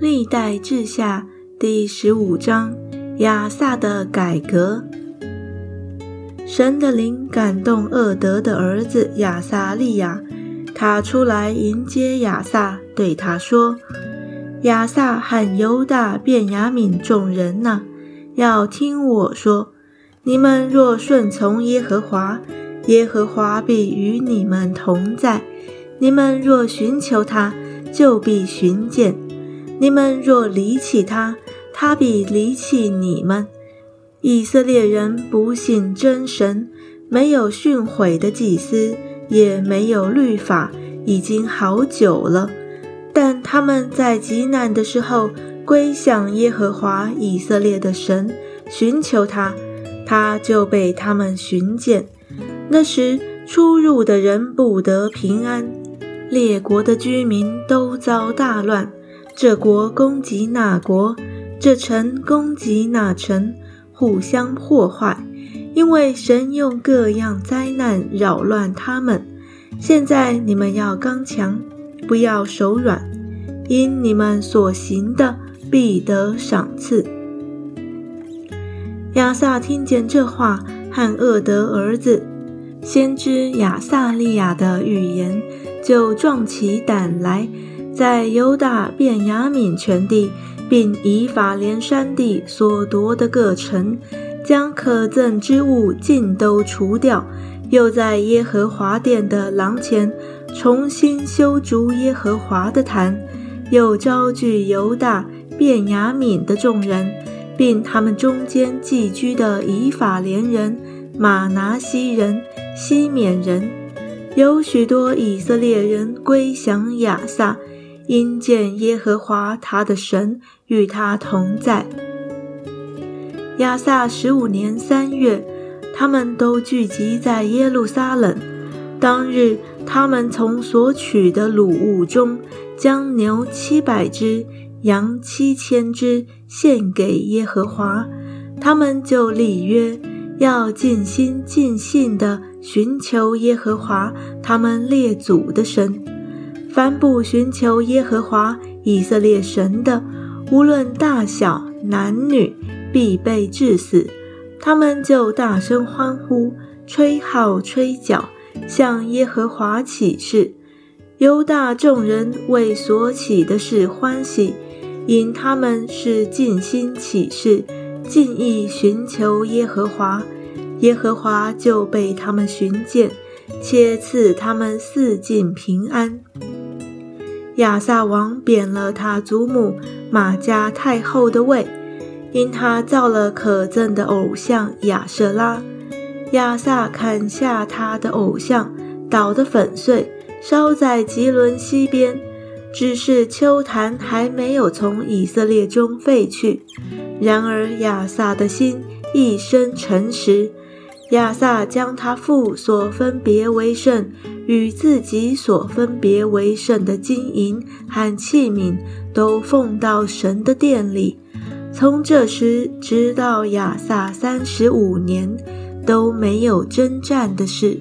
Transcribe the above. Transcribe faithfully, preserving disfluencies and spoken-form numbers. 历代志下第十五章亚萨的改革。神的灵感动厄得的儿子亚撒利雅，他出来迎接亚撒，对他说：亚撒和犹大便雅悯众人哪，要听我说，你们若顺从耶和华，耶和华必与你们同在，你们若寻求他，就必寻见，你们若离弃他，他必离弃你们。以色列人不信真神，没有训诲的祭司，也没有律法，已经好久了，但他们在极难的时候归向耶和华以色列的神，寻求他，他就被他们寻见。那时出入的人不得平安，列国的居民都遭大乱，这国攻击那国，这城攻击那城，互相破坏，因为神用各样灾难扰乱他们。现在你们要刚强，不要手软，因你们所行的必得赏赐。亚撒听见这话和厄得儿子先知亚撒利雅的预言，就壮起胆来，在犹大便雅悯全地并以法莲山地所夺的各城，将可憎之物尽都除掉，又在耶和华殿的廊前重新修筑耶和华的坛，又招聚犹大便雅悯的众人，并他们中间寄居的以法莲人、马拿西人、西缅人，有许多以色列人归降亚撒，因见耶和华他的神与他同在。亚撒十五年三月，他们都聚集在耶路撒冷。当日，他们从所取的掳物中，将牛七百只，羊七千只献给耶和华。他们就立约，要尽心尽性地寻求耶和华他们列祖的神。凡不寻求耶和华以色列神的，无论大小男女，必被致死。他们就大声欢呼，吹号吹角，向耶和华起誓。犹大众人为所起的事欢喜，因他们是尽心起誓，尽意寻求耶和华，耶和华就被他们寻见，且赐他们四境平安。亚撒王贬了他祖母玛迦太后的位，因他造了可憎的偶像亚舍拉。亚撒砍下他的偶像，捣得粉碎，烧在吉伦西边，只是邱坛还没有从以色列中废去。然而亚撒的心一生诚实，亚撒将他父所分别为圣与自己所分别为圣的金银和器皿，都奉到神的殿里。从这时直到亚撒三十五年，都没有征战的事。